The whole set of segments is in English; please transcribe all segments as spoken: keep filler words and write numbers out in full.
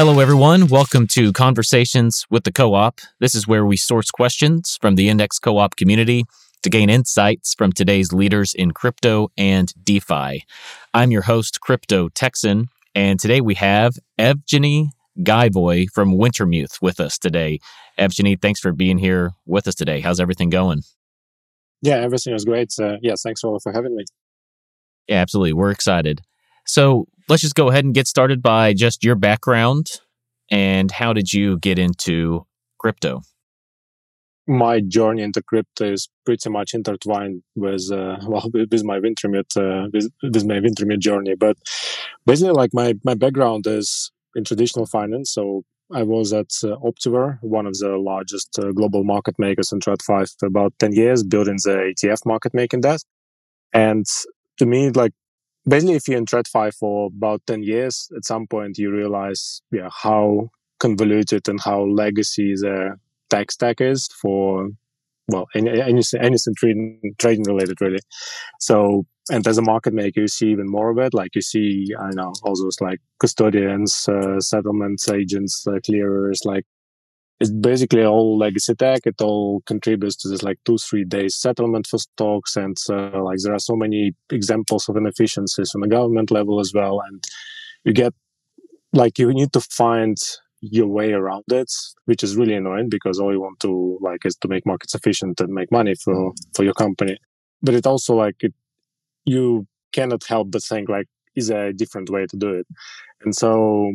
Hello, everyone. Welcome to Conversations with the Co-op. This is where we source questions from the Index Co-op community to gain insights from today's leaders in crypto and DeFi. I'm your host, Crypto Texan, and today we have Evgeny Gaevoy from Wintermute with us today. Evgeny, thanks for being here with us today. How's everything going? Yeah, everything is great. Uh, yeah, thanks all for having me. Yeah, absolutely. We're excited. So let's just go ahead and get started by just your background and how did you get into crypto? My journey into crypto is pretty much intertwined with uh, well with my Wintermute uh, with, with my Wintermute journey. But basically, like my my background is in traditional finance, so I was at uh, Optiver, one of the largest uh, global market makers in TradFi, for about ten years, building the E T F market making desk. And to me, like, basically, if you're in TradFi for about ten years, at some point you realize yeah, how convoluted and how legacy the tech stack is for, well, any, anything, anything trading, trading related, really. So, and as a market maker, you see even more of it. Like you see, I don't know, all those like custodians, uh, settlements, agents, uh, clearers, like it's basically all legacy tech. It all contributes to this like two, three days settlement for stocks. And uh, like there are so many examples of inefficiencies on the government level as well. And you get like, you need to find your way around it, which is really annoying because all you want to like is to make markets efficient and make money for, for your company. But it also like, it, you cannot help but think like, is there a different way to do it? And so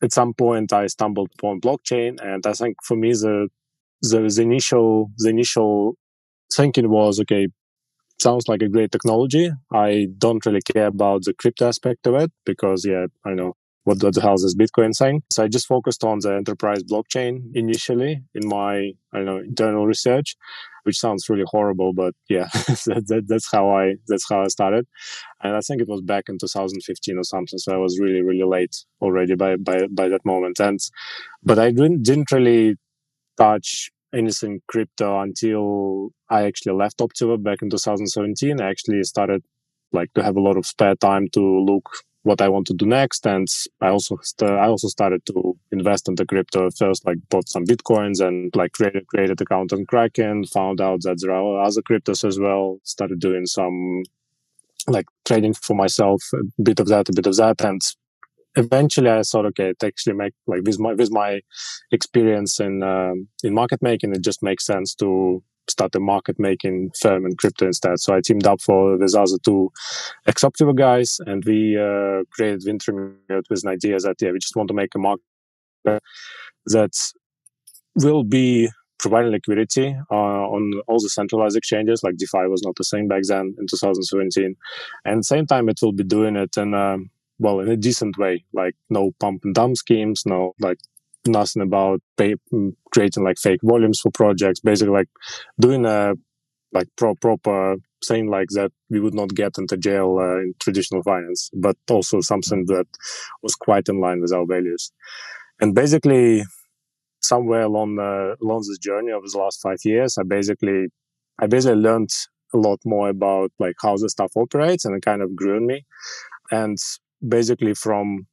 at some point, I stumbled upon blockchain, and I think for me, the, the the initial the initial thinking was, okay, sounds like a great technology. I don't really care about the crypto aspect of it because, yeah, I know what, what the hell is this Bitcoin thing. So I just focused on the enterprise blockchain initially in my I don't know internal research, which sounds really horrible, but yeah, that, that, that's how I that's how I started, and I think it was back in two thousand fifteen or something. So I was really really late already by by, by that moment, and but I didn't didn't really touch anything crypto until I actually left Optiva back in two thousand seventeen. I actually started like to have a lot of spare time to look what I want to do next, and I also st- I also started to invest into crypto first, like bought some bitcoins and like created created account on Kraken. Found out that there are other cryptos as well. Started doing some like trading for myself, a bit of that, a bit of that, and eventually I thought, okay, it actually make like with my with my experience in um, in market making, it just makes sense to start a market making firm in crypto instead. So I teamed up for these other two ex-Optiva guys, and we uh, created Wintermute with an idea that yeah, we just want to make a market that will be providing liquidity uh, on all the centralized exchanges. Like DeFi was not the same back then in two thousand seventeen, and at the same time it will be doing it in a, well in a decent way, like no pump and dump schemes, no like. Nothing about pay, creating like fake volumes for projects. Basically, like doing a like pro, proper thing like that we would not get into jail uh, in traditional finance, but also something that was quite in line with our values. And basically, somewhere along the, along this journey over the last five years, I basically I basically learned a lot more about like how the stuff operates, and it kind of grew in me. And basically, from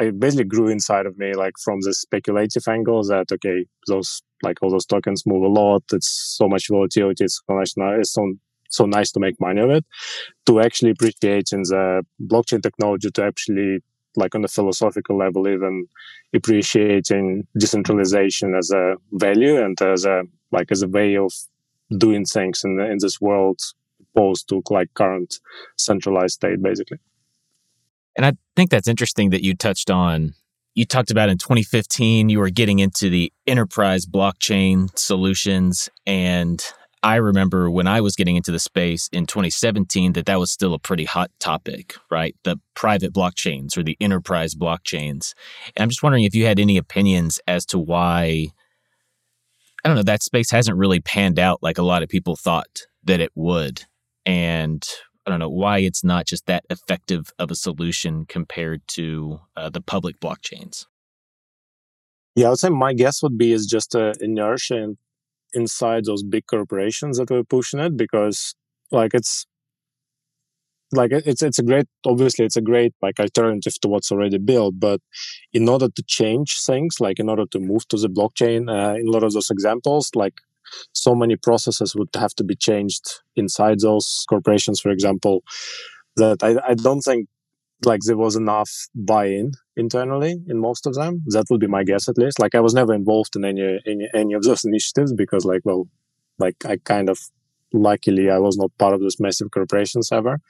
it basically grew inside of me, like from the speculative angle that, okay, those, like all those tokens move a lot. It's so much volatility. It's so, so nice to make money of it, to actually appreciating the blockchain technology, to actually like on a philosophical level, even appreciating decentralization as a value and as a, like as a way of doing things in, the, in this world, opposed to like current centralized state, basically. And I think that's interesting that you touched on, you talked about in twenty fifteen, you were getting into the enterprise blockchain solutions. And I remember when I was getting into the space in twenty seventeen, that that was still a pretty hot topic, right? The private blockchains or the enterprise blockchains. And I'm just wondering if you had any opinions as to why, I don't know, that space hasn't really panned out like a lot of people thought that it would. And I don't know why it's not just that effective of a solution compared to uh, the public blockchains. Yeah, I would say my guess would be is just uh, inertia in, inside those big corporations that were pushing it, because like it's like it's it's a great, obviously it's a great like alternative to what's already built, but in order to change things, like in order to move to the blockchain, uh, in a lot of those examples, like so many processes would have to be changed inside those corporations, for example, that I, I don't think like there was enough buy-in internally in most of them. That would be my guess, at least. Like I was never involved in any any, any of those initiatives because like, well, like I kind of, luckily I was not part of those massive corporations ever.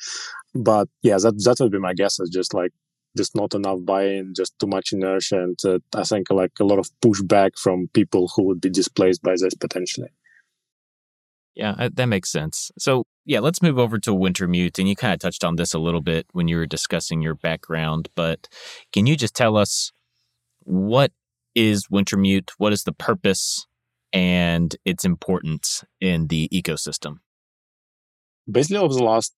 But yeah, that that would be my guess. Is just like just not enough buy-in, just too much inertia, and uh, I think like a lot of pushback from people who would be displaced by this potentially. Yeah, that makes sense. So yeah, let's move over to Wintermute. And you kind of touched on this a little bit when you were discussing your background, but can you just tell us what is Wintermute? What is the purpose and its importance in the ecosystem? Basically, over the last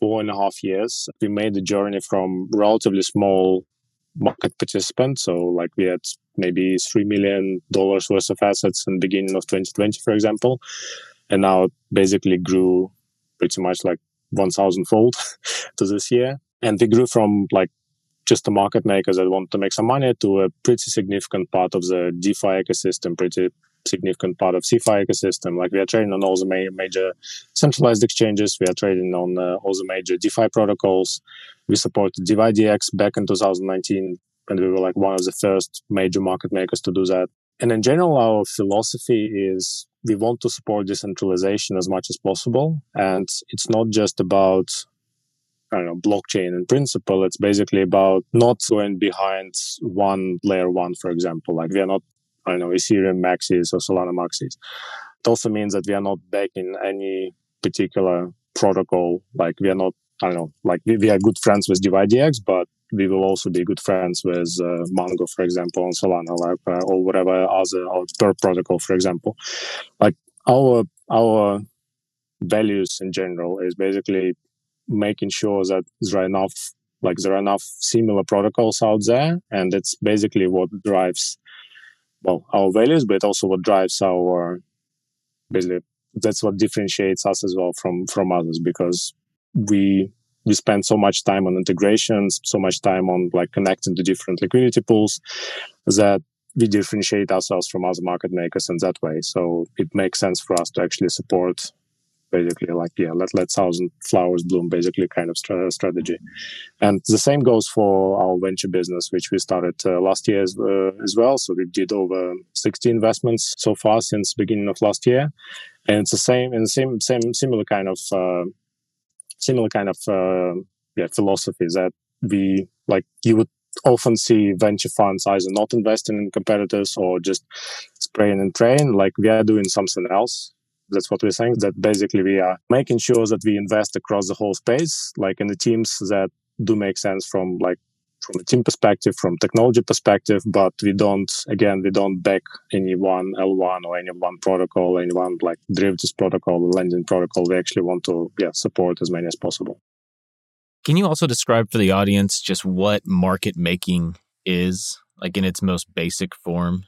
four and a half years, we made the journey from relatively small market participant. So like we had maybe three million dollars worth of assets in the beginning of twenty twenty, for example. And now it basically grew pretty much like one thousand fold to this year. And we grew from like just a market maker that wanted to make some money to a pretty significant part of the DeFi ecosystem, pretty significant part of CeFi ecosystem. Like we are trading on all the ma- major centralized exchanges. We are trading on uh, all the major DeFi protocols. We supported D Y D X back in two thousand nineteen, and we were like one of the first major market makers to do that. And in general, our philosophy is we want to support decentralization as much as possible. And it's not just about, I don't know, blockchain in principle. It's basically about not going behind one layer one, for example. Like we are not, I don't know, Ethereum maxis or Solana maxis. It also means that we are not backing any particular protocol. Like we are not, I don't know, like we, we are good friends with D Y D X, but we will also be good friends with uh, Mango, for example, on Solana, like, uh, or whatever other or third protocol, for example. Like our our values in general is basically making sure that there are enough, like there are enough similar protocols out there, and it's basically what drives, well, our values, but also what drives our, basically that's what differentiates us as well from from others, because we. We spend so much time on integrations, so much time on like connecting to different liquidity pools that we differentiate ourselves from other market makers in that way. So it makes sense for us to actually support basically like, yeah, let let thousand flowers bloom, basically kind of st- strategy. And the same goes for our venture business, which we started uh, last year as, uh, as well. So we did over sixty investments so far since beginning of last year. And it's the same, and the same, same, similar kind of, uh, similar kind of uh, yeah, philosophy that we, like you would often see venture funds either not investing in competitors or just spraying and praying. Like we are doing something else. That's what we're saying, that basically we are making sure that we invest across the whole space, like in the teams that do make sense from like from a team perspective, from technology perspective, but we don't, again, we don't back any one L one or any one protocol, any one like derivatives protocol, lending protocol. We actually want to yeah, support as many as possible. Can you also describe for the audience just what market making is, like in its most basic form?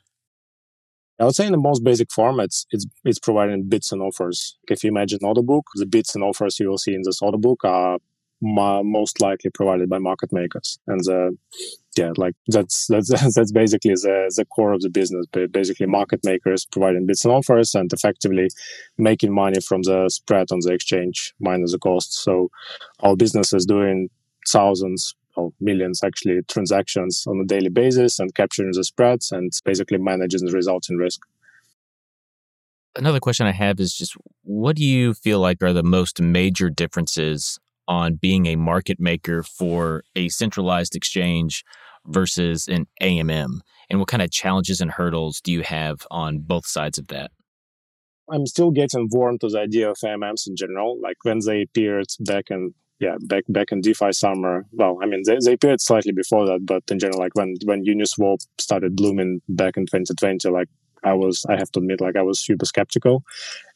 I would say in the most basic form, it's, it's, it's providing bids and offers. If you imagine order book, the bids and offers you will see in this order book are most likely provided by market makers, and the, yeah, like that's that's that's basically the the core of the business. But basically, market makers providing bids and offers and effectively making money from the spread on the exchange minus the cost. So our business is doing thousands or millions actually transactions on a daily basis and capturing the spreads and basically managing the resulting risk. Another question I have is just what do you feel like are the most major differences on being a market maker for a centralized exchange versus an A M M? And what kind of challenges and hurdles do you have on both sides of that? I'm still getting warm to the idea of A M Ms in general. Like when they appeared back in, yeah, back back in DeFi summer. Well, I mean, they, they appeared slightly before that, but in general, like when, when Uniswap started blooming back in twenty twenty, like I was, I have to admit, like I was super skeptical,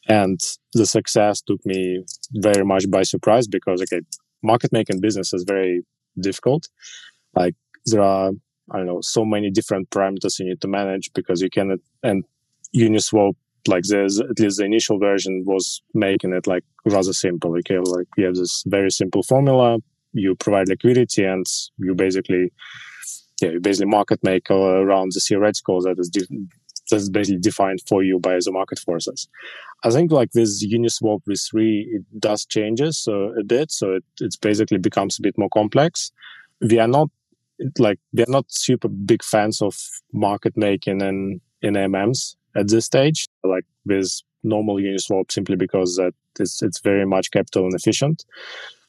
and the success took me very much by surprise because, okay, market making business is very difficult. Like there are, I don't know, so many different parameters you need to manage because you cannot, and Uniswap like there's at least the initial version was making it like rather simple. Okay, like you have this very simple formula, you provide liquidity, and you basically yeah you basically market make around the theoretical that is de- that's basically defined for you by the market forces. I think like this Uniswap v three, it does changes uh, a bit, so it it's basically becomes a bit more complex. We are not like we are not super big fans of market making in in M Ms at this stage, like with normal Uniswap, simply because that it's it's very much capital inefficient.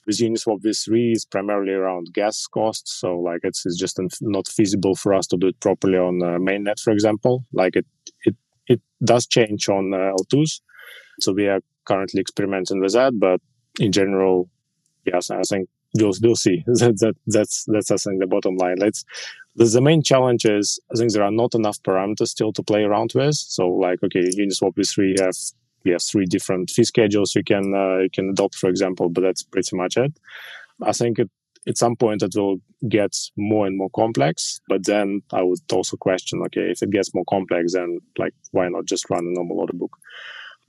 With Uniswap v three, it's primarily around gas costs, so like it's, it's just not feasible for us to do it properly on uh, mainnet, for example. Like it it it does change on uh, L twos, so we are currently experimenting with that. But in general, yes, I think we'll we'll see. that that that's that's I think the bottom line. Let's. The main challenge is, I think there are not enough parameters still to play around with. So, like, okay, Uniswap v three have we have three different fee schedules you can uh, you can adopt, for example, but that's pretty much it. I think it, at some point it will get more and more complex. But then I would also question, okay, if it gets more complex, then like why not just run a normal order book?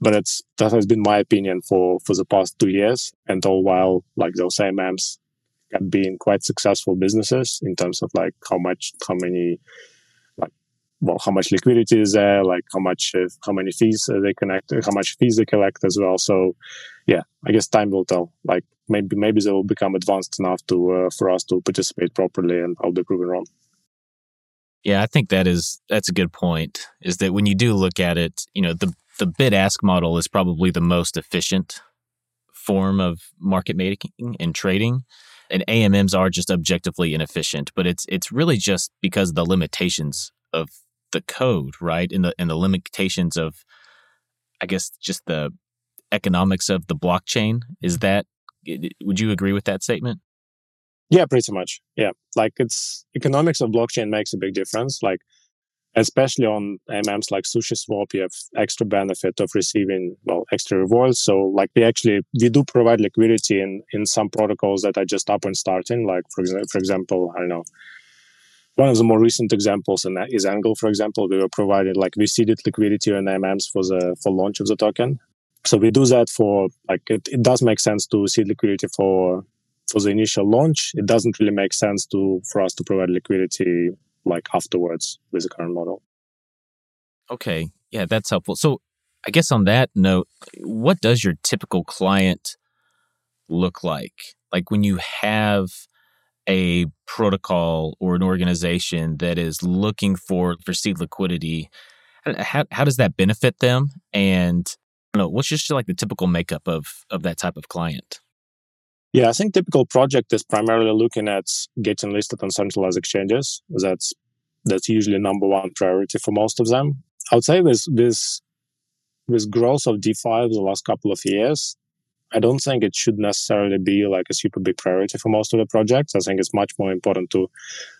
But it's that has been my opinion for for the past two years, and all while like those A M Ms have been quite successful businesses in terms of like how much, how many, like, well, how much liquidity is there, like how much, uh, how many fees uh, they connect, how much fees they collect as well. So, yeah, I guess time will tell. Like maybe, maybe they will become advanced enough to uh, for us to participate properly, and I'll be proven wrong. Yeah, I think that is that's a good point. Is that when you do look at it, you know, the the bid ask model is probably the most efficient form of market making and trading. And A M Ms are just objectively inefficient, but it's it's really just because of the limitations of the code, right? And the and the limitations of, I guess, just the economics of the blockchain. Is that? Would you agree with that statement? Yeah, pretty much. Yeah, like it's economics of blockchain makes a big difference. Like especially on A M Ms like SushiSwap, you have extra benefit of receiving, well, extra rewards. So like we actually, we do provide liquidity in, in some protocols that are just up and starting. Like for, exa- for example, I don't know, one of the more recent examples in is Angle, for example. We were provided, like we seeded liquidity on A M Ms for the for launch of the token. So we do that for, like it, it does make sense to seed liquidity for for the initial launch. It doesn't really make sense to for us to provide liquidity like afterwards with the current model. Okay. Yeah, that's helpful. So I guess on that note, what does your typical client look like? Like when you have a protocol or an organization that is looking for, for seed liquidity, how how does that benefit them? And I don't know, what's just like the typical makeup of of that type of client? Yeah, I think typical project is primarily looking at getting listed on centralized exchanges. That's that's usually number one priority for most of them. I would say with with with growth of DeFi over the last couple of years, I don't think it should necessarily be like a super big priority for most of the projects. I think it's much more important to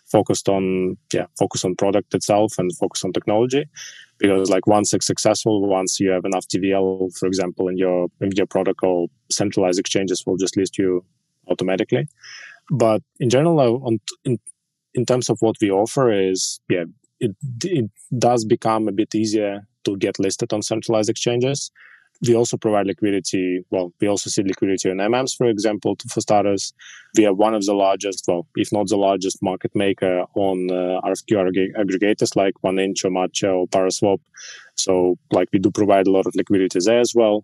focus on yeah, focus on product itself and focus on technology. Because like once it's successful, once you have enough T V L, for example, in your in your protocol, centralized exchanges will just list you automatically. But in general, on in, in terms of what we offer is, yeah, it it does become a bit easier to get listed on centralized exchanges. We also provide liquidity. Well, we also see liquidity on A M Ms, for example, for starters. We are one of the largest, well, if not the largest market maker on uh, R F Q aggregators like One Inch or Matcha or Paraswap. So like we do provide a lot of liquidity there as well.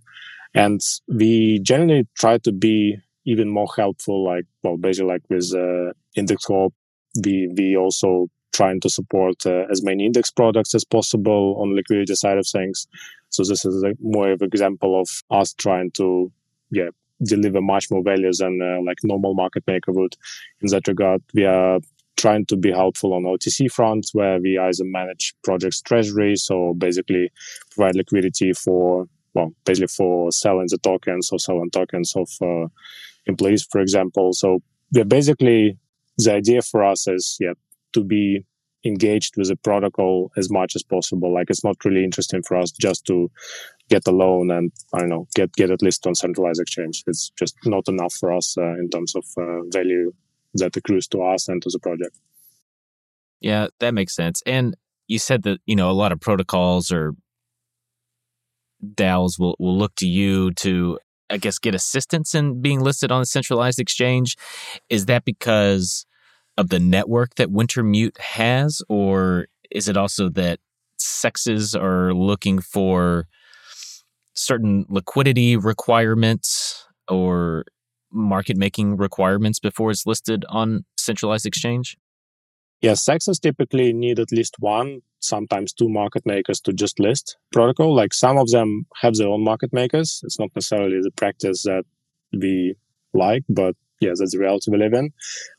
And we generally try to be even more helpful, like, well, basically like with uh, Index Coop, we, we also trying to support uh, as many index products as possible on the liquidity side of things. So this is a, more of an example of us trying to yeah, deliver much more value than uh, like normal market maker would. In that regard, we are trying to be helpful on O T C front, where we either manage projects treasury, so basically provide liquidity for, well, basically for selling the tokens or selling tokens of uh, employees, for example. So we're basically, the idea for us is, yeah, to be engaged with the protocol as much as possible. Like it's not really interesting for us just to get a loan and I don't know, get get at least on centralized exchange. It's just not enough for us uh, in terms of uh, value that accrues to us and to the project. Yeah, that makes sense. And you said that, you know, a lot of protocols are DAOs will, will look to you to, I guess, get assistance in being listed on a centralized exchange. Is that because of the network that Wintermute has, or is it also that sexes are looking for certain liquidity requirements or market making requirements before it's listed on centralized exchange? Yeah, sexes typically need at least one, sometimes two market makers to just list protocol. Like some of them have their own market makers. It's not necessarily the practice that we like, but yeah, that's the reality we live in.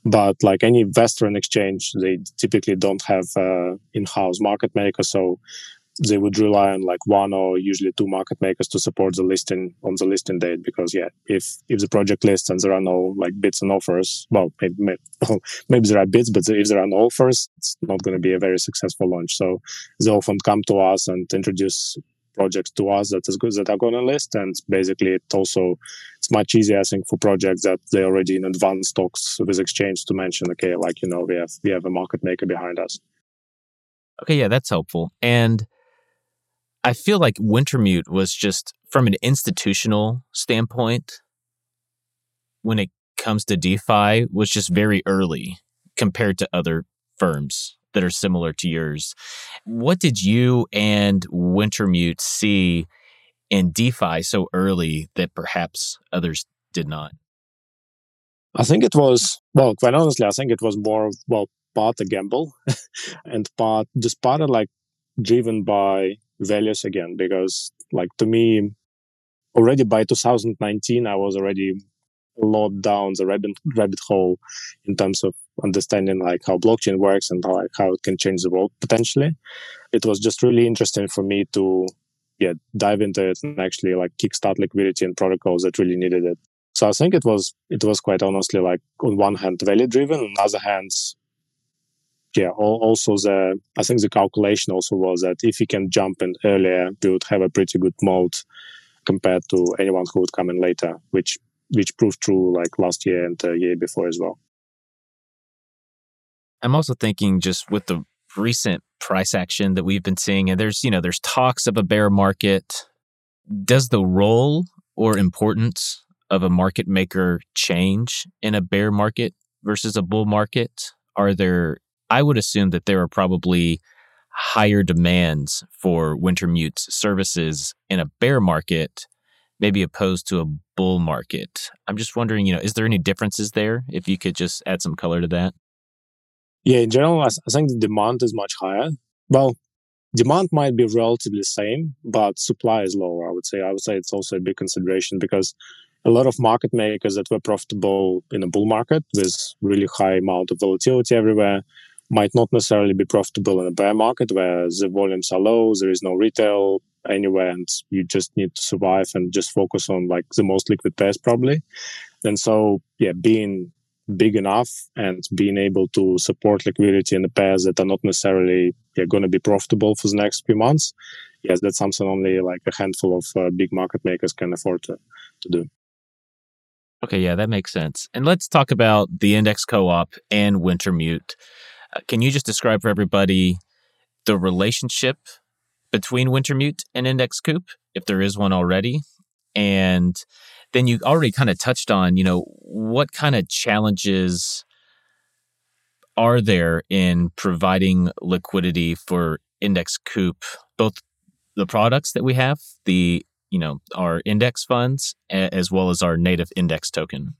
But like any Western exchange, they typically don't have uh, in-house market maker. So they would rely on like one or usually two market makers to support the listing on the listing date. Because yeah, if if the project lists and there are no like bids and offers, well, maybe, maybe, maybe there are bids, but if there are no offers, it's not going to be a very successful launch. So they often come to us and introduce projects to us that is good, that are going to list. And basically it also, it's much easier, I think, for projects that they already in advanced talks with exchange to mention, okay, like, you know, we have, we have a market maker behind us. Okay. Yeah, that's helpful. And I feel like Wintermute was just, from an institutional standpoint, when it comes to DeFi, was just very early compared to other firms that are similar to yours. What did you and Wintermute see in DeFi so early that perhaps others did not? I think it was, well, quite honestly, I think it was more, well, part a gamble and part, just part of like driven by values again, because like to me, already by two thousand nineteen, I was already a lot down the rabbit, rabbit hole in terms of understanding like how blockchain works and how, like, how it can change the world potentially. It was just really interesting for me to yeah dive into it and actually like kickstart liquidity and protocols that really needed it. So I think it was it was quite honestly like on one hand value driven, on the other hand, yeah, also the I think the calculation also was that if you can jump in earlier, you would have a pretty good moat compared to anyone who would come in later, which which proved true like last year and the year before as well. I'm also thinking just with the recent price action that we've been seeing, and there's, you know, there's talks of a bear market. Does the role or importance of a market maker change in a bear market versus a bull market? Are there, I would assume that there are probably higher demands for Wintermute's services in a bear market, maybe opposed to a bull market. I'm just wondering, you know, is there any differences there? If you could just add some color to that. Yeah, in general, I think the demand is much higher. Well, demand might be relatively same, but supply is lower, I would say. I would say it's also a big consideration because a lot of market makers that were profitable in a bull market with really high amount of volatility everywhere might not necessarily be profitable in a bear market where the volumes are low, there is no retail anywhere, and you just need to survive and just focus on like the most liquid pairs probably. And so, yeah, being big enough and being able to support liquidity in the pairs that are not necessarily yeah, going to be profitable for the next few months. Yes, that's something only like a handful of uh, big market makers can afford to, to do. Okay, yeah, that makes sense. And let's talk about the Index Co-op and Wintermute. Uh, can you just describe for everybody the relationship between Wintermute and Index Coop, if there is one already? And then you already kind of touched on, you know, what kind of challenges are there in providing liquidity for Index Coop, both the products that we have, the, you know, our index funds, as well as our native index token?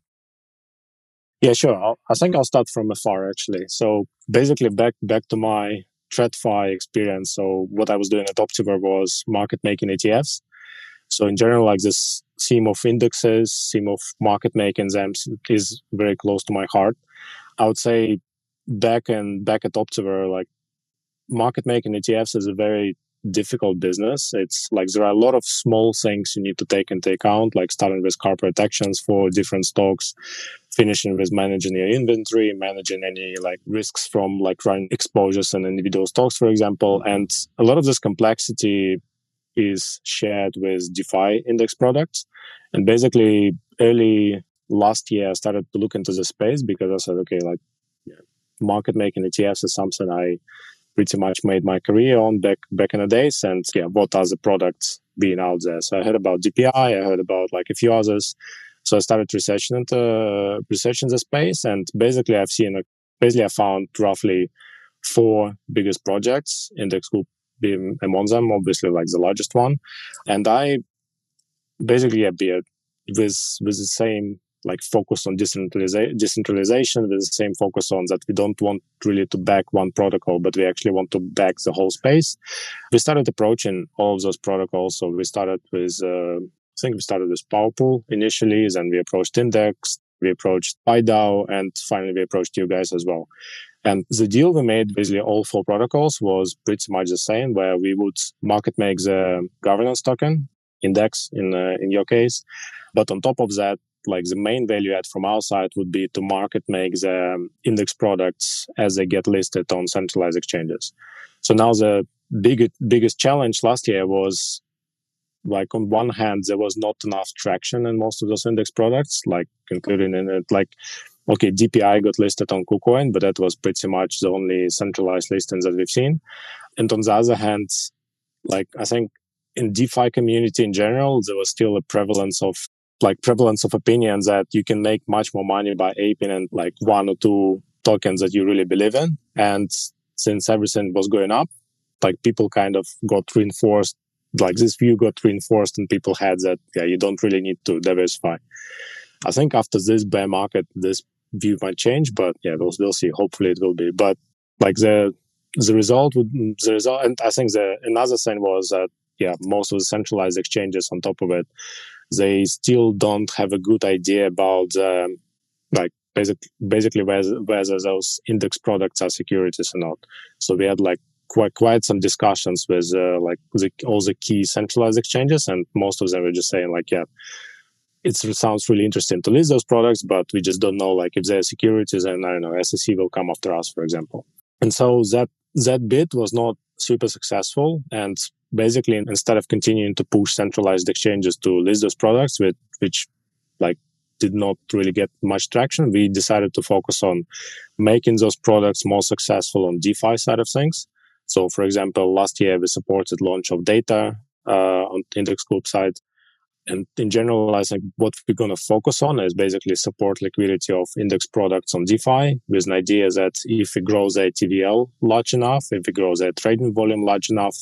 Yeah, sure. I'll, I think I'll start from afar, actually. So basically back back to my TradFi experience. So what I was doing at Optiver was market making E T Fs. So in general, like this theme of indexes, theme of market making them is very close to my heart. I would say back and back at Optiver, like market making E T Fs is a very difficult business. It's like there are a lot of small things you need to take into account, like starting with corporate actions for different stocks, finishing with managing your inventory, managing any like risks from like running exposures in individual stocks, for example. And a lot of this complexity is shared with DeFi index products. And basically early last year, I started to look into the space because I said, okay, like yeah, market making E T Fs is something I pretty much made my career on back back in the days. And yeah, what are the products being out there. So I heard about D P I, I heard about like a few others. So I started researching and uh, researching the space, and basically I've seen, a, basically I found roughly four biggest projects, Index Coop being among them, obviously like the largest one. And I basically appeared with with the same like focus on decentraliza- decentralization, with the same focus on that we don't want really to back one protocol, but we actually want to back the whole space. We started approaching all of those protocols. So we started with, uh, I think we started with PowerPool initially, then we approached Index, we approached PieDAO, and finally we approached you guys as well. And the deal we made, basically all four protocols, was pretty much the same, where we would market make the governance token, Index in uh, in your case. But on top of that, like the main value add from our side would be to market make the index products as they get listed on centralized exchanges. So now the big, biggest challenge last year was, like on one hand, there was not enough traction in most of those index products, like including in it, like, okay, D P I got listed on KuCoin, but that was pretty much the only centralized listing that we've seen. And on the other hand, like I think in DeFi community in general, there was still a prevalence of like prevalence of opinion that you can make much more money by aping and like one or two tokens that you really believe in. And since everything was going up, like people kind of got reinforced, like this view got reinforced, and people had that, yeah, you don't really need to diversify. I think after this bear market, this view might change, but yeah, we'll, we'll see. Hopefully it will be. But like the, the result would, the result, and I think the, another thing was that, yeah, most of the centralized exchanges on top of it, they still don't have a good idea about um, like basic, basically whether, whether those index products are securities or not. So we had like quite quite some discussions with uh, like the, all the key centralized exchanges, and most of them were just saying like, yeah, it sounds really interesting to list those products, but we just don't know like if they're securities, and I don't know, S E C will come after us, for example. And so that that bit was not super successful, and basically, instead of continuing to push centralized exchanges to list those products, with, which like did not really get much traction, we decided to focus on making those products more successful on DeFi side of things. So, for example, last year we supported launch of data uh, on Index Coop side. And in general, I think what we're going to focus on is basically support liquidity of index products on DeFi, with an idea that if we grow their T V L large enough, if we grow their trading volume large enough,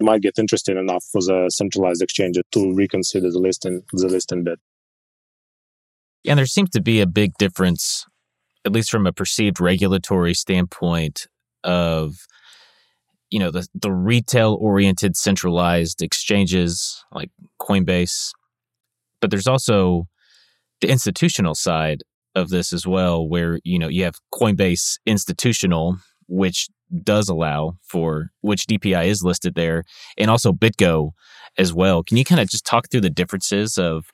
it might get interesting enough for the centralized exchange to reconsider the listing, the listing bit. Yeah, and there seems to be a big difference, at least from a perceived regulatory standpoint, of, you know, the, the retail-oriented centralized exchanges like Coinbase. But there's also the institutional side of this as well, where, you know, you have Coinbase Institutional, which does allow for, which D P I is listed there, and also BitGo as well. Can you kind of just talk through the differences of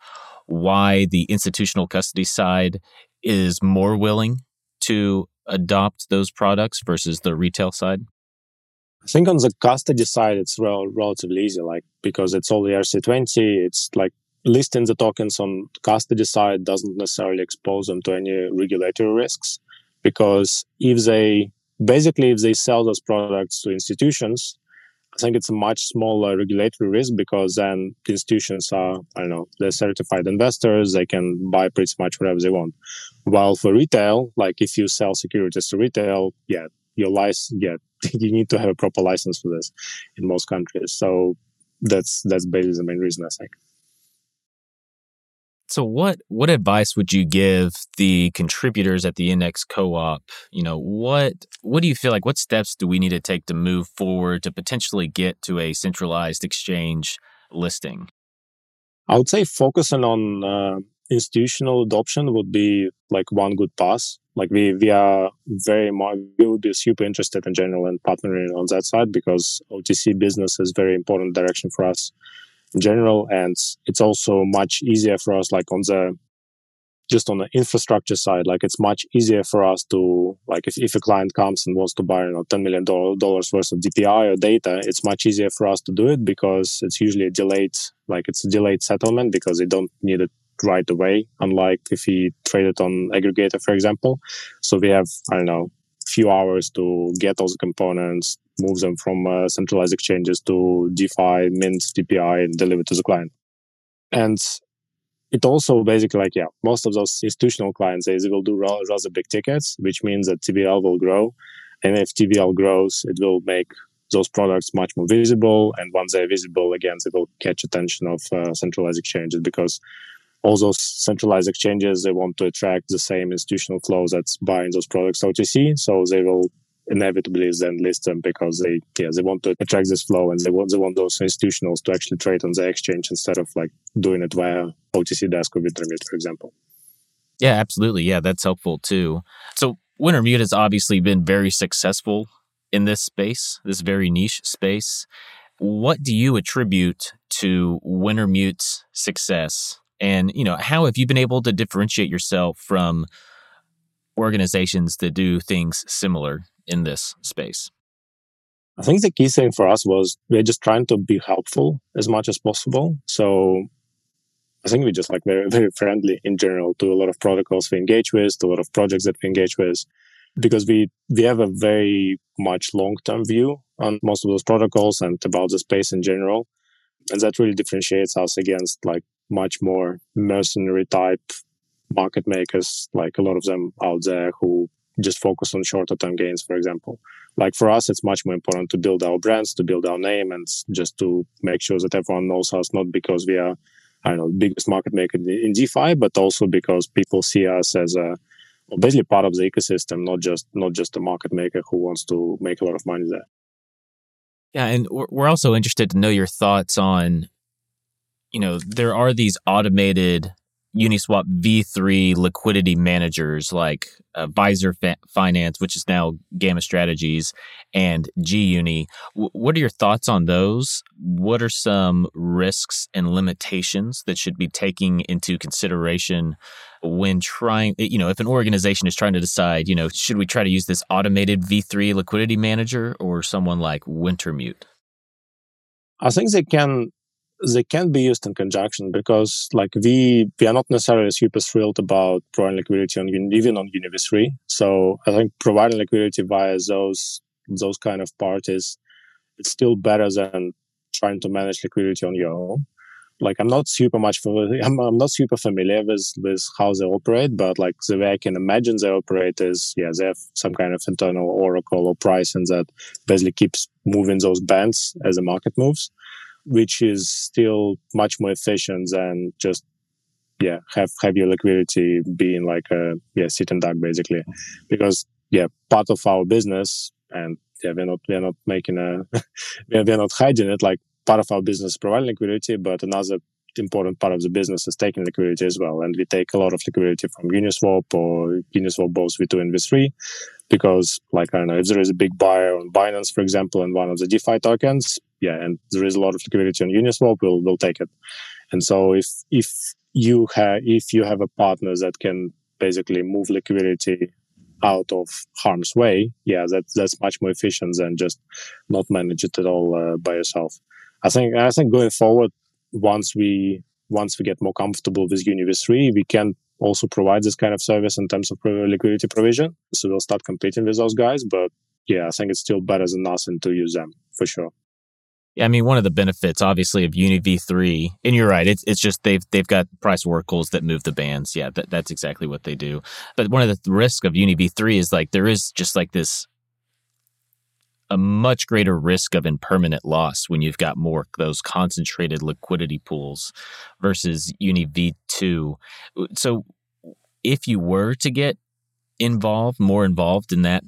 why the institutional custody side is more willing to adopt those products versus the retail side? I think on the custody side, it's rel- relatively easy, like because it's all the E R C twenty, it's like listing the tokens on custody side doesn't necessarily expose them to any regulatory risks, because if they Basically, if they sell those products to institutions, I think it's a much smaller regulatory risk, because then institutions are, I don't know, they're certified investors, they can buy pretty much whatever they want. While for retail, like if you sell securities to retail, yeah, your license, yeah, you need to have a proper license for this in most countries. So that's that's basically the main reason, I think. So what what advice would you give the contributors at the Index Co-op? You know, what what do you feel like, what steps do we need to take to move forward to potentially get to a centralized exchange listing? I would say focusing on uh, institutional adoption would be like one good pass. Like we we are very much, we would be super interested in general in partnering on that side, because O T C business is very important direction for us in general, and it's also much easier for us, like on the just on the infrastructure side, like it's much easier for us to, like if, if a client comes and wants to buy, you know, ten million dollars worth of D P I or data, it's much easier for us to do it, because it's usually a delayed, like it's a delayed settlement, because they don't need it right away, unlike if we trade it on aggregator, for example. So we have, I don't know, few hours to get all the components, move them from uh, centralized exchanges to DeFi, Mint, D P I, and deliver to the client. And it also basically like, yeah, most of those institutional clients, they will do rather big tickets, which means that T V L will grow. And if T V L grows, it will make those products much more visible. And once they're visible, again, they will catch attention of uh, centralized exchanges, because all those centralized exchanges, they want to attract the same institutional flow that's buying those products O T C. So they will inevitably then list them, because they yeah they want to attract this flow, and they want they want those institutionals to actually trade on the exchange instead of like doing it via O T C desk or Wintermute, for example. Yeah, absolutely. Yeah, that's helpful too. So Wintermute has obviously been very successful in this space, this very niche space. What do you attribute to Wintermute's success? And, you know, how have you been able to differentiate yourself from organizations that do things similar in this space? I think the key thing for us was we're just trying to be helpful as much as possible. So I think we're just like very, very friendly in general to a lot of protocols we engage with, to a lot of projects that we engage with, because we, we have a very much long-term view on most of those protocols and about the space in general. And that really differentiates us against like much more mercenary type market makers, like a lot of them out there who just focus on shorter term gains, for example. Like for us, it's much more important to build our brands, to build our name, and just to make sure that everyone knows us, not because we are, I don't know, the biggest market maker in DeFi, but also because people see us as a basically part of the ecosystem, not just not just a market maker who wants to make a lot of money there. Yeah, and we're also interested to know your thoughts on, you know, there are these automated Uniswap V three liquidity managers like uh, Visor Fa- Finance, which is now Gamma Strategies, and G Uni. W- what are your thoughts on those? What are some risks and limitations that should be taken into consideration when trying, you know, if an organization is trying to decide, you know, should we try to use this automated V three liquidity manager or someone like Wintermute? I think they can... They can be used in conjunction, because like we we are not necessarily super thrilled about providing liquidity on even on Uni V three. So I think providing liquidity via those those kind of parties, it's still better than trying to manage liquidity on your own. Like I'm not super much familiar, I'm, I'm not super familiar with with how they operate, but like the way I can imagine they operate is yeah they have some kind of internal oracle or pricing that basically keeps moving those bands as the market moves, which is still much more efficient than just, yeah, have, have your liquidity being like a, yeah, sit and duck basically. Because, yeah, part of our business, and yeah, we're not, we're not making a, we're not hiding it, like part of our business is providing liquidity, but another important part of the business is taking liquidity as well. And we take a lot of liquidity from Uniswap or Uniswap both V two and V three, because like, I don't know, if there is a big buyer on Binance, for example, and one of the DeFi tokens, yeah, and there is a lot of liquidity on Uniswap, we'll, we'll take it. And so if if you have if you have a partner that can basically move liquidity out of harm's way, yeah, that that's much more efficient than just not manage it at all uh, by yourself. I think I think going forward, once we once we get more comfortable with Uni V three, we can also provide this kind of service in terms of liquidity provision. So we'll start competing with those guys, but yeah, I think it's still better than nothing to use them for sure. Yeah, I mean, one of the benefits, obviously, of Uni V three, and you're right, it's it's just they've they've got price oracles that move the bands. Yeah, that, that's exactly what they do. But one of the th- risks of Uni V three is like there is just like this, a much greater risk of impermanent loss when you've got more those concentrated liquidity pools versus Uni V two. So if you were to get involved, more involved in that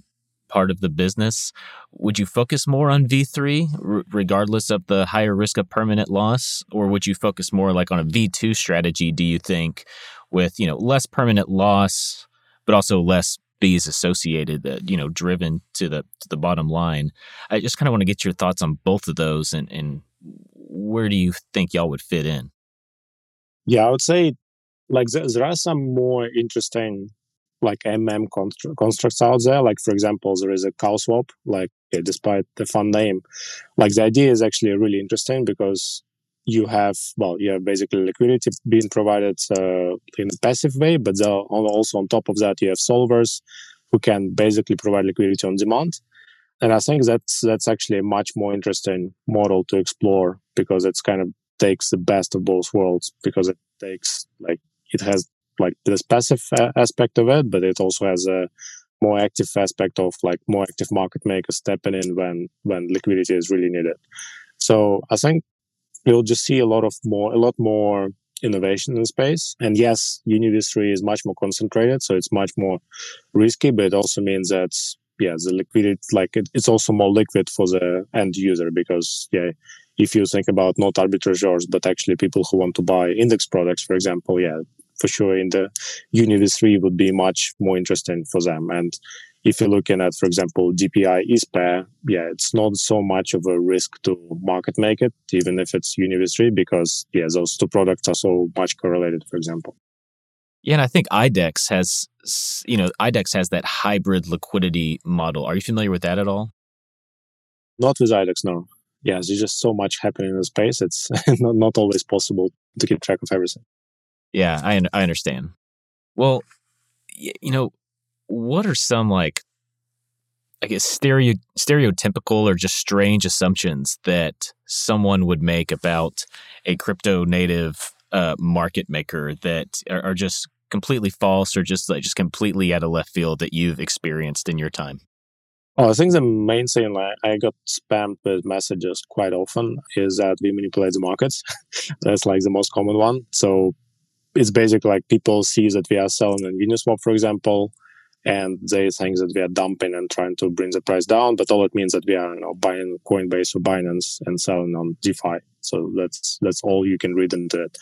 part of the business, would you focus more on V three r- regardless of the higher risk of permanent loss, or would you focus more like on a V two strategy, do you think, with, you know, less permanent loss but also less fees associated that, you know, driven to the to the bottom line? I just kind of want to get your thoughts on both of those, and and where do you think y'all would fit in? Yeah, I would say like there, there are some more interesting like M M constru- constructs out there. Like, for example, there is a cow swap, like yeah, despite the fun name, like the idea is actually really interesting because you have, well, you have basically liquidity being provided uh, in a passive way, but also on top of that, you have solvers who can basically provide liquidity on demand. And I think that's that's actually a much more interesting model to explore, because it's kind of takes the best of both worlds, because it takes like it has like this passive uh, aspect of it, but it also has a more active aspect of like more active market makers stepping in when when liquidity is really needed. So I think you'll just see a lot of more a lot more innovation in space. And yes, Uniswap is much more concentrated, so it's much more risky, but it also means that yeah, the liquidity like it, it's also more liquid for the end user, because yeah, if you think about not arbitrageurs, but actually people who want to buy index products, for example, yeah, for sure in the Uniswap would be much more interesting for them. And if you're looking at, for example, D P I is pair, yeah, it's not so much of a risk to market make it, even if it's Uniswap, because yeah, those two products are so much correlated, for example. Yeah, and I think IDEX has, you know, IDEX has that hybrid liquidity model. Are you familiar with that at all? Not with IDEX, no. Yeah, there's just so much happening in the space. It's not, not always possible to keep track of everything. Yeah, I I understand. Well, you know, what are some like, I guess, stereo, stereotypical or just strange assumptions that someone would make about a crypto native uh, market maker that are, are just completely false or just like just completely out of left field that you've experienced in your time? Oh, I think the main thing, like, I got spammed with messages quite often, is that we manipulate the markets. That's like the most common one. So it's basically like people see that we are selling in Uniswap, for example, and they think that we are dumping and trying to bring the price down. But all it means that we are, you know, buying Coinbase or Binance and selling on DeFi. So that's that's all you can read into it.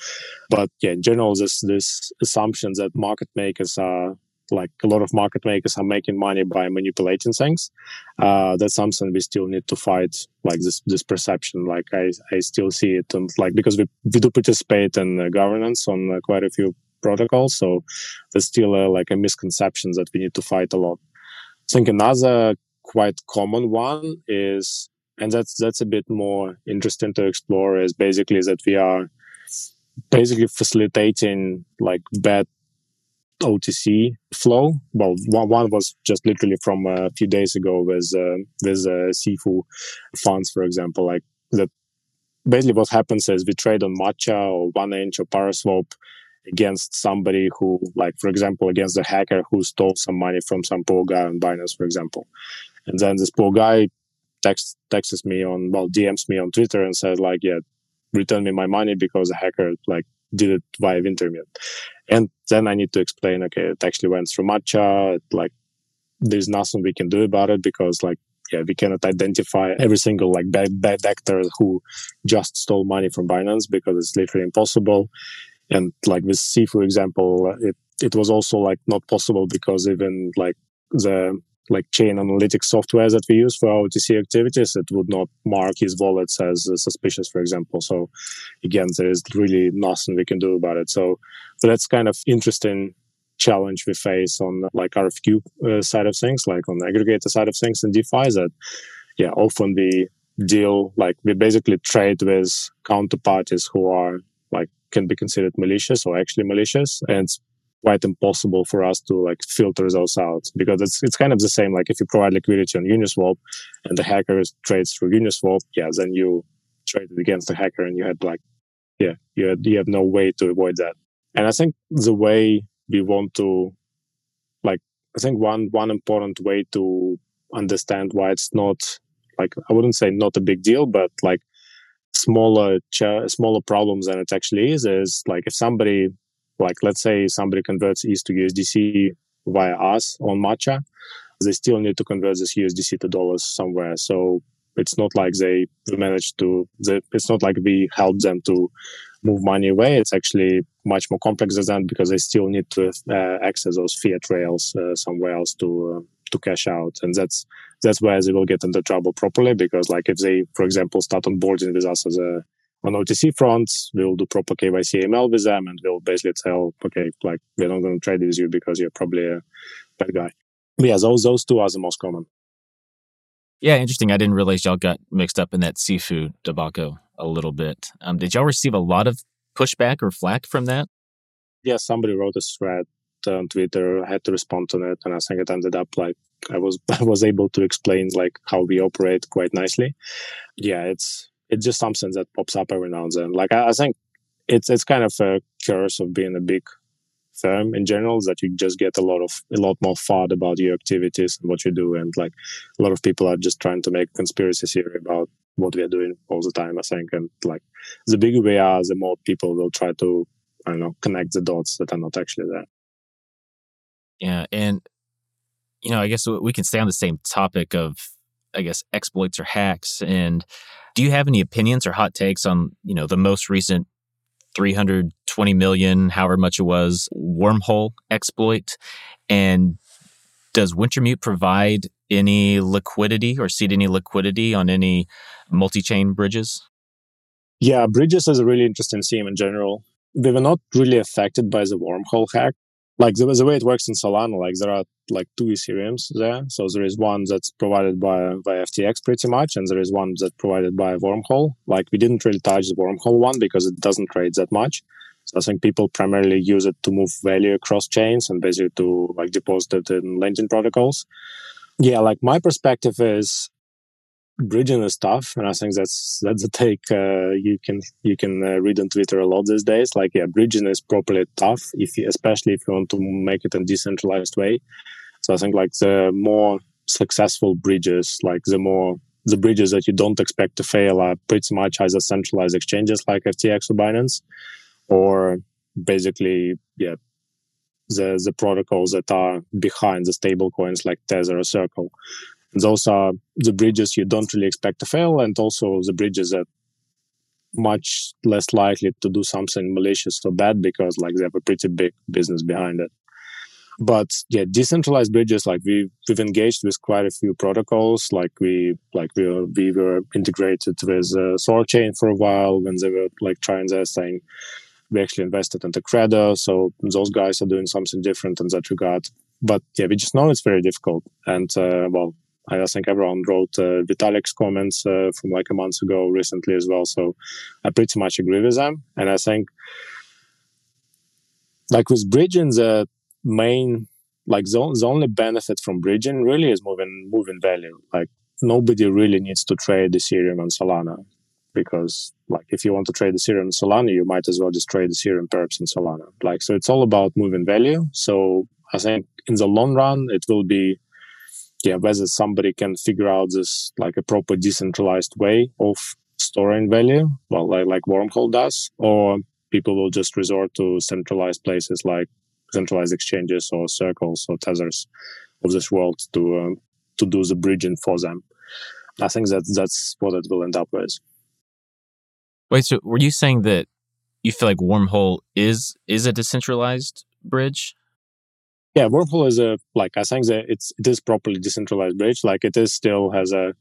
But yeah, in general, this this assumption that market makers are like a lot of market makers are making money by manipulating things. Uh, that's something we still need to fight, like this this perception. Like I, I still see it, and like because we, we do participate in uh, governance on uh, quite a few protocols, so there's still uh, like a misconception that we need to fight a lot. I think another quite common one is, and that's that's a bit more interesting to explore, is basically that we are basically facilitating like bad O T C flow. Well, one, one was just literally from a few days ago with uh, with uh, Sifu funds, for example. Like that, basically what happens is we trade on Matcha or One Inch or Paraswap against somebody who, like, for example, against a hacker who stole some money from some poor guy on Binance, for example. And then this poor guy texts texts me on, well, D Ms me on Twitter and says like, yeah, return me my money because the hacker like did it via Wintermute. And then I need to explain, okay, it actually went through Matcha. It, like, there's nothing we can do about it because, like, yeah, we cannot identify every single like bad, bad actor who just stole money from Binance because it's literally impossible. And like with C, for example, it it was also like not possible because even like the like chain analytics software that we use for our O T C activities, it would not mark his wallets as uh, suspicious, for example. So again, there is really nothing we can do about it. So, so that's kind of interesting challenge we face on like R F Q uh, side of things, like on the aggregator side of things in DeFi, that yeah, often we deal, like we basically trade with counterparties who are like, can be considered malicious or actually malicious. And quite impossible for us to like filter those out, because it's it's kind of the same. Like if you provide liquidity on Uniswap and the hacker trades through Uniswap, yeah, then you trade against the hacker and you had like, yeah, you had, you have no way to avoid that. And I think the way we want to, like, I think one one important way to understand why it's not like, I wouldn't say not a big deal, but like smaller ch- smaller problems than it actually is is like if somebody, like, let's say somebody converts E T H to U S D C via us on Matcha, they still need to convert this U S D C to dollars somewhere. So it's not like they managed to, they, it's not like we help them to move money away. It's actually much more complex than that, because they still need to uh, access those fiat rails uh, somewhere else to uh, to cash out. And that's that's where they will get into trouble properly, because like if they, for example, start onboarding with us as a on O T C fronts, we'll do proper K Y C M L with them, and we'll basically tell, okay, like, we're not going to trade with you because you're probably a bad guy. But yeah, those those two are the most common. Yeah, interesting. I didn't realize y'all got mixed up in that seafood debacle a little bit. Um, did y'all receive a lot of pushback or flack from that? Yeah, somebody wrote a thread um, Twitter had to respond to it, and I think it ended up like I was I was able to explain like how we operate quite nicely. Yeah, it's it's just something that pops up every now and then. Like I, I think it's it's kind of a curse of being a big firm in general, that you just get a lot of a lot more FUD about your activities and what you do, and like a lot of people are just trying to make conspiracy theory about what we are doing all the time, I think. And like the bigger we are, the more people will try to, I don't know, connect the dots that are not actually there. Yeah, and you know, I guess we can stay on the same topic of, I guess, exploits or hacks. And do you have any opinions or hot takes on, you know, the most recent three hundred twenty million, however much it was, wormhole exploit? And does Wintermute provide any liquidity or seed any liquidity on any multi-chain bridges? Yeah, bridges is a really interesting theme in general. We were not really affected by the wormhole hack. Like the, the way it works in Solana, like there are like two Ethereums there. So there is one that's provided by, by F T X pretty much, and there is one that's provided by wormhole. Like we didn't really touch the wormhole one because it doesn't trade that much. So I think people primarily use it to move value across chains and basically to like deposit it in lending protocols. Yeah, like my perspective is bridging is tough, and I think that's that's a take uh, you can you can uh, read on Twitter a lot these days. Like, yeah, bridging is properly tough, if you, especially if you want to make it in a decentralized way. So I think like the more successful bridges, like the more the bridges that you don't expect to fail are pretty much either centralized exchanges like F T X or Binance, or basically, yeah, the the protocols that are behind the stable coins like Tether or Circle. And those are the bridges you don't really expect to fail, and also the bridges that much less likely to do something malicious or bad because like they have a pretty big business behind it. But yeah, decentralized bridges, like we we've engaged with quite a few protocols. Like we like we were, we were integrated with uh, Sorchain for a while when they were like trying their thing. We actually invested into Credo, so those guys are doing something different in that regard. But yeah, we just know it's very difficult. And uh, well, I think everyone wrote uh, Vitalik's comments uh, from like a month ago recently as well. So I pretty much agree with them. And I think like with bridging, the main, like the, the only benefit from bridging really is moving moving value. Like nobody really needs to trade Ethereum and Solana, because like if you want to trade Ethereum and Solana, you might as well just trade Ethereum perps and Solana. Like, so it's all about moving value. So I think in the long run, it will be, yeah, whether somebody can figure out this like a proper decentralized way of storing value, well, like, like wormhole does, or people will just resort to centralized places like centralized exchanges or circles or tethers of this world to um, to do the bridging for them. I think that that's what it will end up with. Wait, so were you saying that you feel like wormhole is is a decentralized bridge? Yeah, wormhole is a, like, I think that it's, it is properly decentralized bridge. Like, it is still has a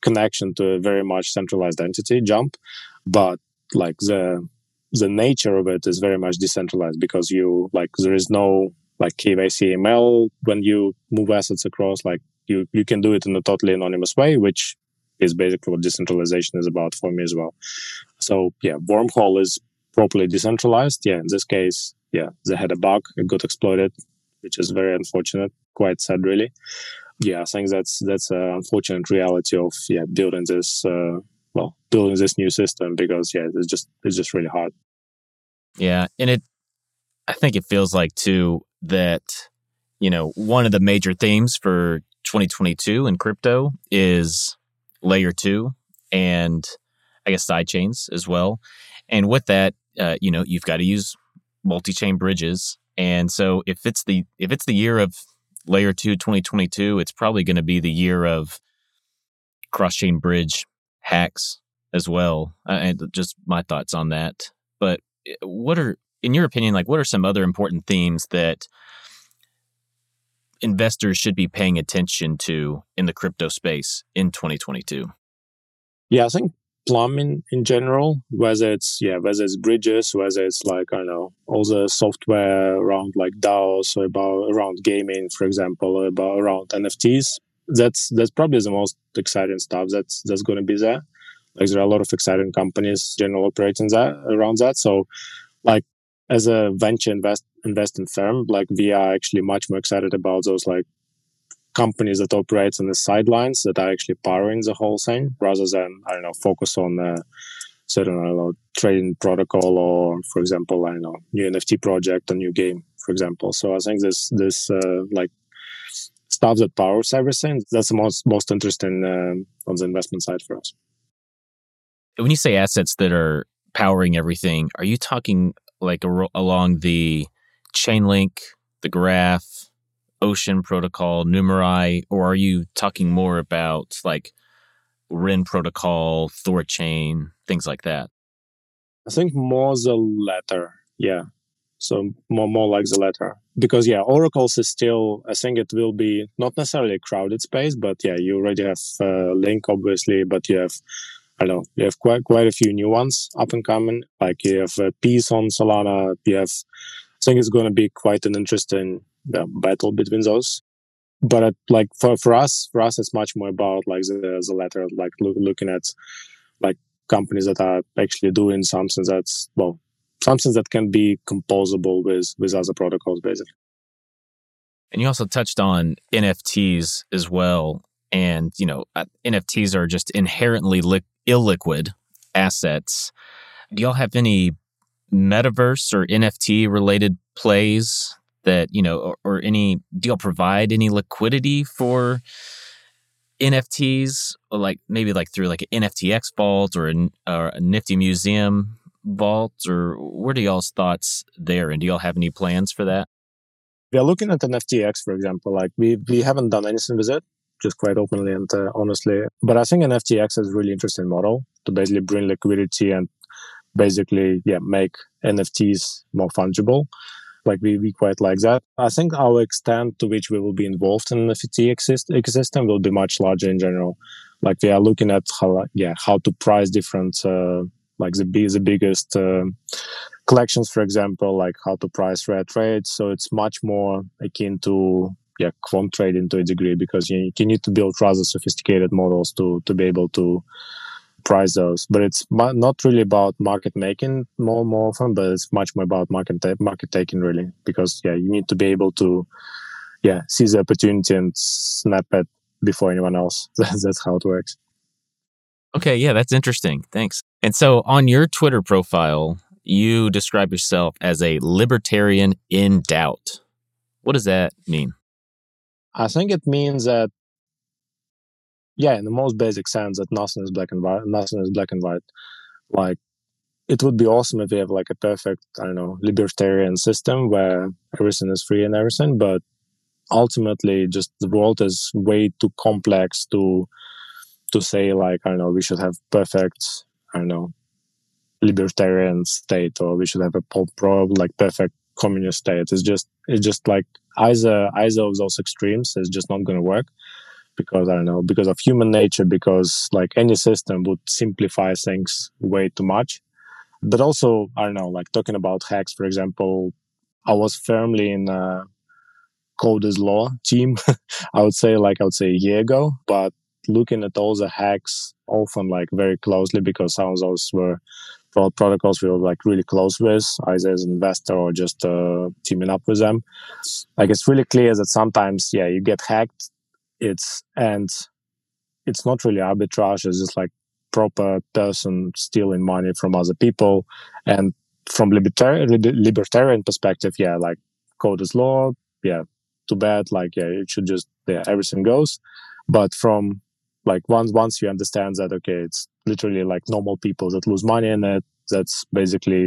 connection to a very much centralized entity, Jump. But, like, the the nature of it is very much decentralized because you, like, there is no, like, K Y C M L when you move assets across. Like, you, you can do it in a totally anonymous way, which is basically what decentralization is about for me as well. So, yeah, wormhole is properly decentralized. Yeah, in this case, yeah, they had a bug. It got exploited, which is very unfortunate, quite sad, really. Yeah, I think that's that's an unfortunate reality of yeah building this uh, well building this new system, because yeah it's just it's just really hard. Yeah, and it I think it feels like too that you know one of the major themes for twenty twenty-two in crypto is layer two, and I guess sidechains as well. And with that, uh, you know you've got to use multi-chain bridges. And so if it's the if it's the year of layer two twenty twenty-two, it's probably going to be the year of cross-chain bridge hacks as well. Uh, and just my thoughts on that. But what are, in your opinion, like what are some other important themes that investors should be paying attention to in the crypto space in twenty twenty-two? Yeah, I think plumbing in general, whether it's yeah, whether it's bridges, whether it's like I don't know all the software around like DAOs or about around gaming, for example, or about around N F Ts. That's that's probably the most exciting stuff that's that's going to be there. Like there are a lot of exciting companies generally operating that around that. So like as a venture invest investing firm, like we are actually much more excited about those like companies that operate on the sidelines that are actually powering the whole thing, rather than I don't know focus on a certain I don't know trading protocol or, for example, I don't know new N F T project or new game, for example. So I think this this uh, like stuff that powers everything, that's the most most interesting uh, on the investment side for us. When you say assets that are powering everything, are you talking like a, along the Chain Link, the Graph, Ocean Protocol, Numerai, or are you talking more about like Ren Protocol, Thorchain, things like that? I think more the latter, yeah. So more more like the latter. Because yeah, oracles is still, I think it will be not necessarily a crowded space, but yeah, you already have uh, Link, obviously, but you have, I don't know, you have quite quite a few new ones up and coming. Like you have uh, Piece on Solana, you have, I think it's going to be quite an interesting the battle between those, but it, like for for us, for us, it's much more about like the, the latter, like look, looking at like companies that are actually doing something that's well, something that can be composable with with other protocols, basically. And you also touched on N F Ts as well, and you know N F Ts are just inherently li- illiquid assets. Do y'all have any metaverse or N F T related plays that, you know, or, or any, do y'all provide any liquidity for N F Ts, or like maybe like through like an N F T X vault or a, or a Nifty Museum vault, or what are y'all's thoughts there? And do y'all have any plans for that? We are looking at N F T X, for example. Like we, we haven't done anything with it, just quite openly and uh, honestly. But I think N F T X is a really interesting model to basically bring liquidity and basically, yeah, make N F Ts more fungible. Like we, we quite like that. I think our extent to which we will be involved in the N F T exist, ecosystem will be much larger in general. Like we are looking at how yeah how to price different uh, like the the biggest uh, collections, for example, like how to price rare trades. So it's much more akin to yeah quant trading to a degree, because you, you need to build rather sophisticated models to to be able to price those, but it's ma- not really about market making more more often, but it's much more about market ta- market taking really, because yeah, you need to be able to yeah see the opportunity and snap it before anyone else. That's how it works. Okay, yeah, that's interesting. Thanks. And so on your Twitter profile, you describe yourself as a libertarian in doubt. What does that mean? I think it means that, yeah, in the most basic sense, that nothing is black and white. Nothing is black and white. Like, it would be awesome if we have like a perfect, I don't know, libertarian system where everything is free and everything. But ultimately, just the world is way too complex to to say like, I don't know, we should have perfect, I don't know, libertarian state, or we should have a pro like perfect communist state. It's just it's just like either either of those extremes is just not going to work. Because, I don't know, because of human nature, because like any system would simplify things way too much. But also, I don't know, like talking about hacks, for example, I was firmly in a coders law team, I would say like, I would say a year ago, but looking at all the hacks often like very closely, because some of those were protocols we were like really close with, either as an investor or just uh, teaming up with them. Like it's really clear that sometimes, yeah, you get hacked, It's and it's not really arbitrage. It's just like proper person stealing money from other people. And from libertarian libertarian perspective, yeah, like code is law. Yeah, too bad. Like yeah, it should just yeah, everything goes. But from like once once you understand that okay, it's literally like normal people that lose money in it. That's basically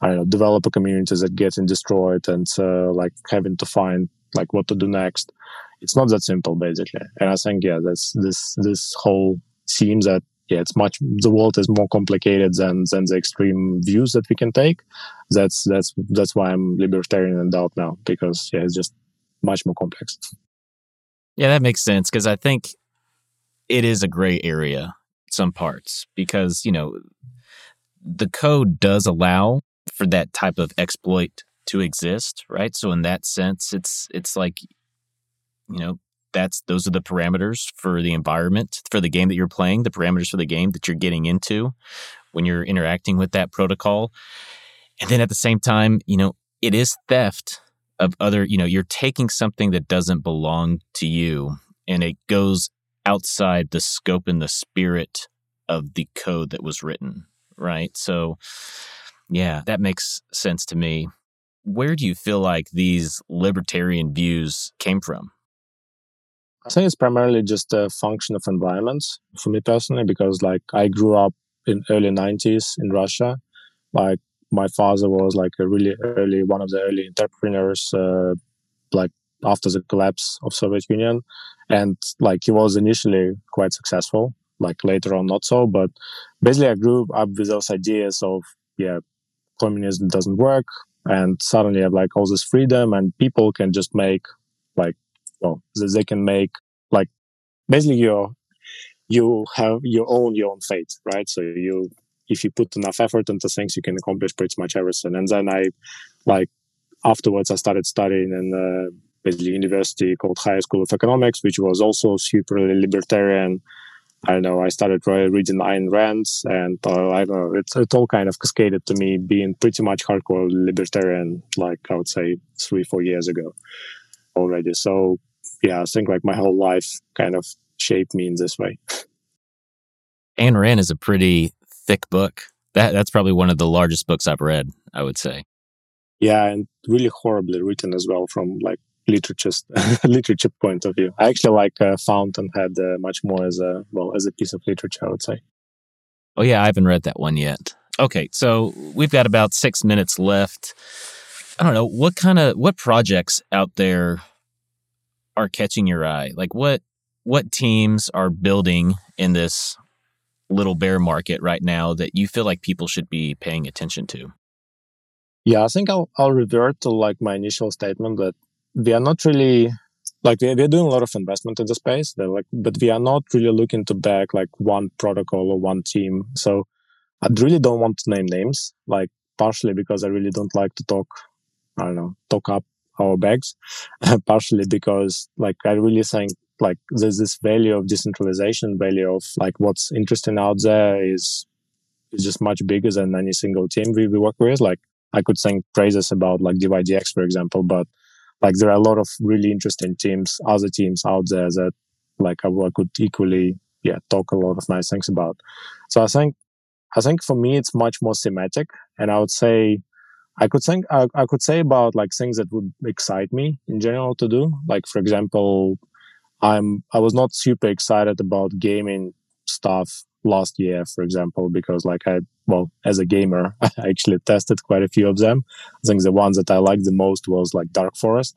I don't know developer communities that getting destroyed and uh, like having to find like what to do next. It's not that simple, basically. And I think, yeah, that's this this whole theme that, yeah, it's much, the world is more complicated than than the extreme views that we can take. That's that's that's why I'm libertarian in doubt now, because yeah, it's just much more complex. Yeah, that makes sense, because I think it is a gray area in some parts, because, you know, the code does allow for that type of exploit to exist, right? So in that sense, it's it's like, you know, that's those are the parameters for the environment, for the game that you're playing, the parameters for the game that you're getting into when you're interacting with that protocol. And then at the same time, you know, it is theft of other, you know, you're taking something that doesn't belong to you, and it goes outside the scope and the spirit of the code that was written, right? So, yeah, that makes sense to me. Where do you feel like these libertarian views came from? I think it's primarily just a function of environment for me personally, because like I grew up in early nineties in Russia. Like my father was like a really early, one of the early entrepreneurs, uh, like after the collapse of Soviet Union. And like he was initially quite successful, like later on not so. But basically I grew up with those ideas of, yeah, communism doesn't work. And suddenly I have like all this freedom and people can just make like, well, they can make like basically you you have you own your own fate, right? So you if you put enough effort into things, you can accomplish pretty much everything. And then I like afterwards I started studying in uh, basically university called Higher School of Economics, which was also super libertarian. I don't know. I started reading Ayn Rand, and uh, I don't know. It, it all kind of cascaded to me being pretty much hardcore libertarian, like I would say three four years ago already. So. Yeah, I think like my whole life kind of shaped me in this way. Ayn Rand is a pretty thick book. That That's probably one of the largest books I've read, I would say. Yeah, and really horribly written as well from like literature literature point of view. I actually like uh, found and had uh, much more as a, well, as a piece of literature, I would say. Oh yeah, I haven't read that one yet. Okay, so we've got about six minutes left. I don't know, what kind of, what projects out there are catching your eye? Like what what teams are building in this little bear market right now that you feel like people should be paying attention to? Yeah, I think I'll I'll revert to like my initial statement that we are not really like we're doing a lot of investment in the space, like, but we are not really looking to back like one protocol or one team. So I really don't want to name names, like partially because I really don't like to talk, I don't know, talk up our bags, partially because like I really think like there's this value of decentralization, value of like what's interesting out there is is just much bigger than any single team we, we work with. Like I could think praises about like D Y D X, for example, but like there are a lot of really interesting teams, other teams out there that like I, I could equally yeah talk a lot of nice things about. So I think I think for me it's much more thematic, and I would say I could think I, I could say about like things that would excite me in general to do. Like for example, I'm I was not super excited about gaming stuff last year, for example, because like I well as a gamer I actually tested quite a few of them. I think the ones that I liked the most was like Dark Forest,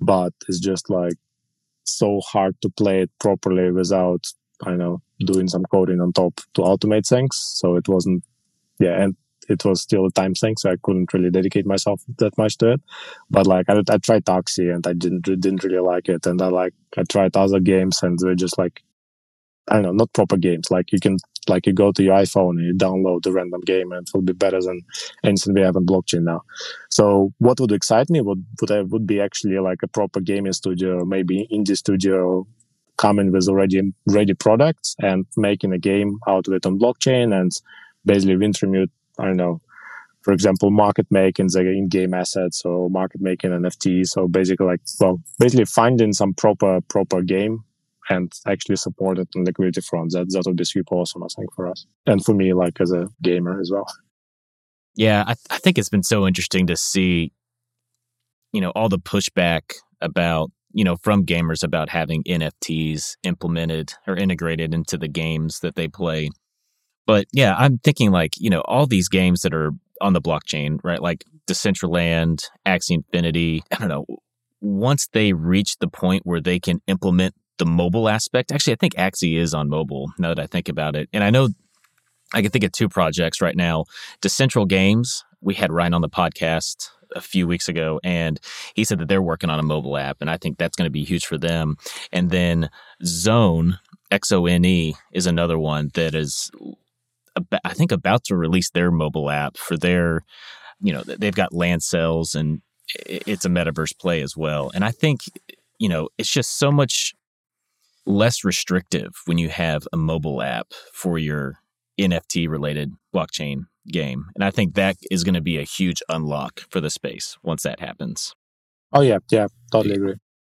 but it's just like so hard to play it properly without I don't know doing some coding on top to automate things. So it wasn't yeah and. It was still a time thing, so I couldn't really dedicate myself that much to it. But like I, I tried Taxi, and I didn't didn't really like it. And I like I tried other games, and they're just like I don't know, not proper games. Like you can like you go to your iPhone and you download a random game, and it will be better than anything we have on blockchain now. So what would excite me would would I, would be actually like a proper gaming studio, maybe indie studio, coming with already ready products and making a game out of it on blockchain, and basically Wintermute. I don't know, for example, market making the in-game assets or market making N F Ts. So basically like, well, basically finding some proper, proper game and actually support it on liquidity front. That, that would be super awesome, I think, for us. And for me, like as a gamer as well. Yeah, I, th- I think it's been so interesting to see, you know, all the pushback about, you know, from gamers about having N F Ts implemented or integrated into the games that they play. But yeah, I'm thinking like, you know, all these games that are on the blockchain, right? Like Decentraland, Axie Infinity, I don't know. Once they reach the point where they can implement the mobile aspect, actually, I think Axie is on mobile now that I think about it. And I know I can think of two projects right now. Decentral Games, we had Ryan on the podcast a few weeks ago, and he said that they're working on a mobile app. And I think that's going to be huge for them. And then Zone, X O N E, is another one that is... I think about to release their mobile app for their, you know, they've got land sales and it's a metaverse play as well. And I think, you know, it's just so much less restrictive when you have a mobile app for your N F T related blockchain game. And I think that is going to be a huge unlock for the space once that happens. Oh, yeah. Yeah, totally agree.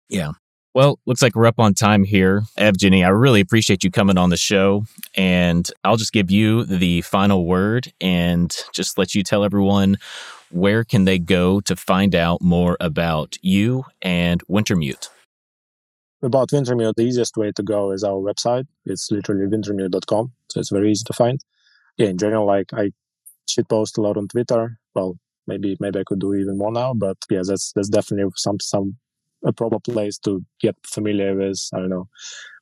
Yeah. Well, looks like we're up on time here. Evgeny, I really appreciate you coming on the show. And I'll just give you the final word and just let you tell everyone where can they go to find out more about you and Wintermute. About Wintermute, the easiest way to go is our website. It's literally wintermute dot com. So it's very easy to find. Yeah, in general, like I shit post a lot on Twitter. Well, maybe maybe I could do even more now, but yeah, that's that's definitely some some a proper place to get familiar with, I don't know,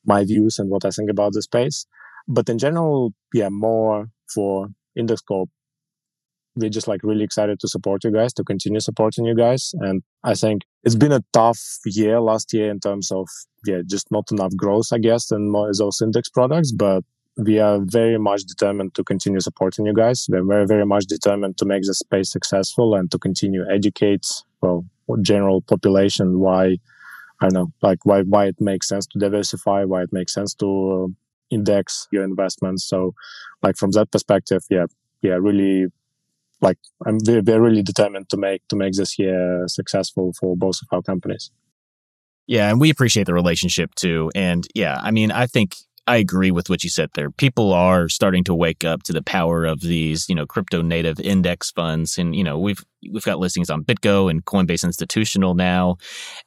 my views and what I think about the space. But in general, yeah, more for Index Coop. We're just like really excited to support you guys, to continue supporting you guys. And I think it's been a tough year last year in terms of, yeah, just not enough growth, I guess, in those index products. But we are very much determined to continue supporting you guys. We're very, very much determined to make the space successful and to continue educate, well, general population why, I don't know, like why why it makes sense to diversify, why it makes sense to index your investments. So like from that perspective, yeah, yeah, really like I'm we're, we're really determined to make to make this year successful for both of our companies. Yeah, and we appreciate the relationship too. And yeah, I mean, I think I agree with what you said there. People are starting to wake up to the power of these, you know, crypto native index funds. And, you know, we've we've got listings on BitGo and Coinbase Institutional now.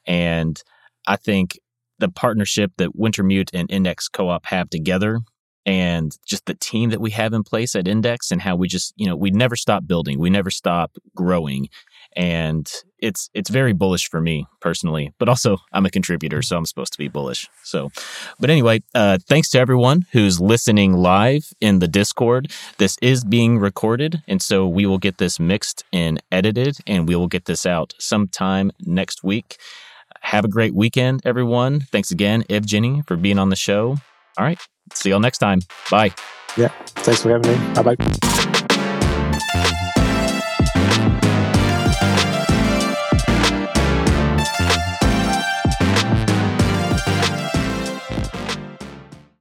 And I think the partnership that Wintermute and Index Co-op have together and just the team that we have in place at Index and how we just, you know, we never stop building. We never stop growing. And it's it's very bullish for me personally, but also I'm a contributor, so I'm supposed to be bullish. So, but anyway, uh, thanks to everyone who's listening live in the Discord. This is being recorded, and so we will get this mixed and edited, and we will get this out sometime next week. Have a great weekend, everyone. Thanks again, Evgeny, for being on the show. All right, see y'all next time. Bye. Yeah, thanks for having me. Bye-bye.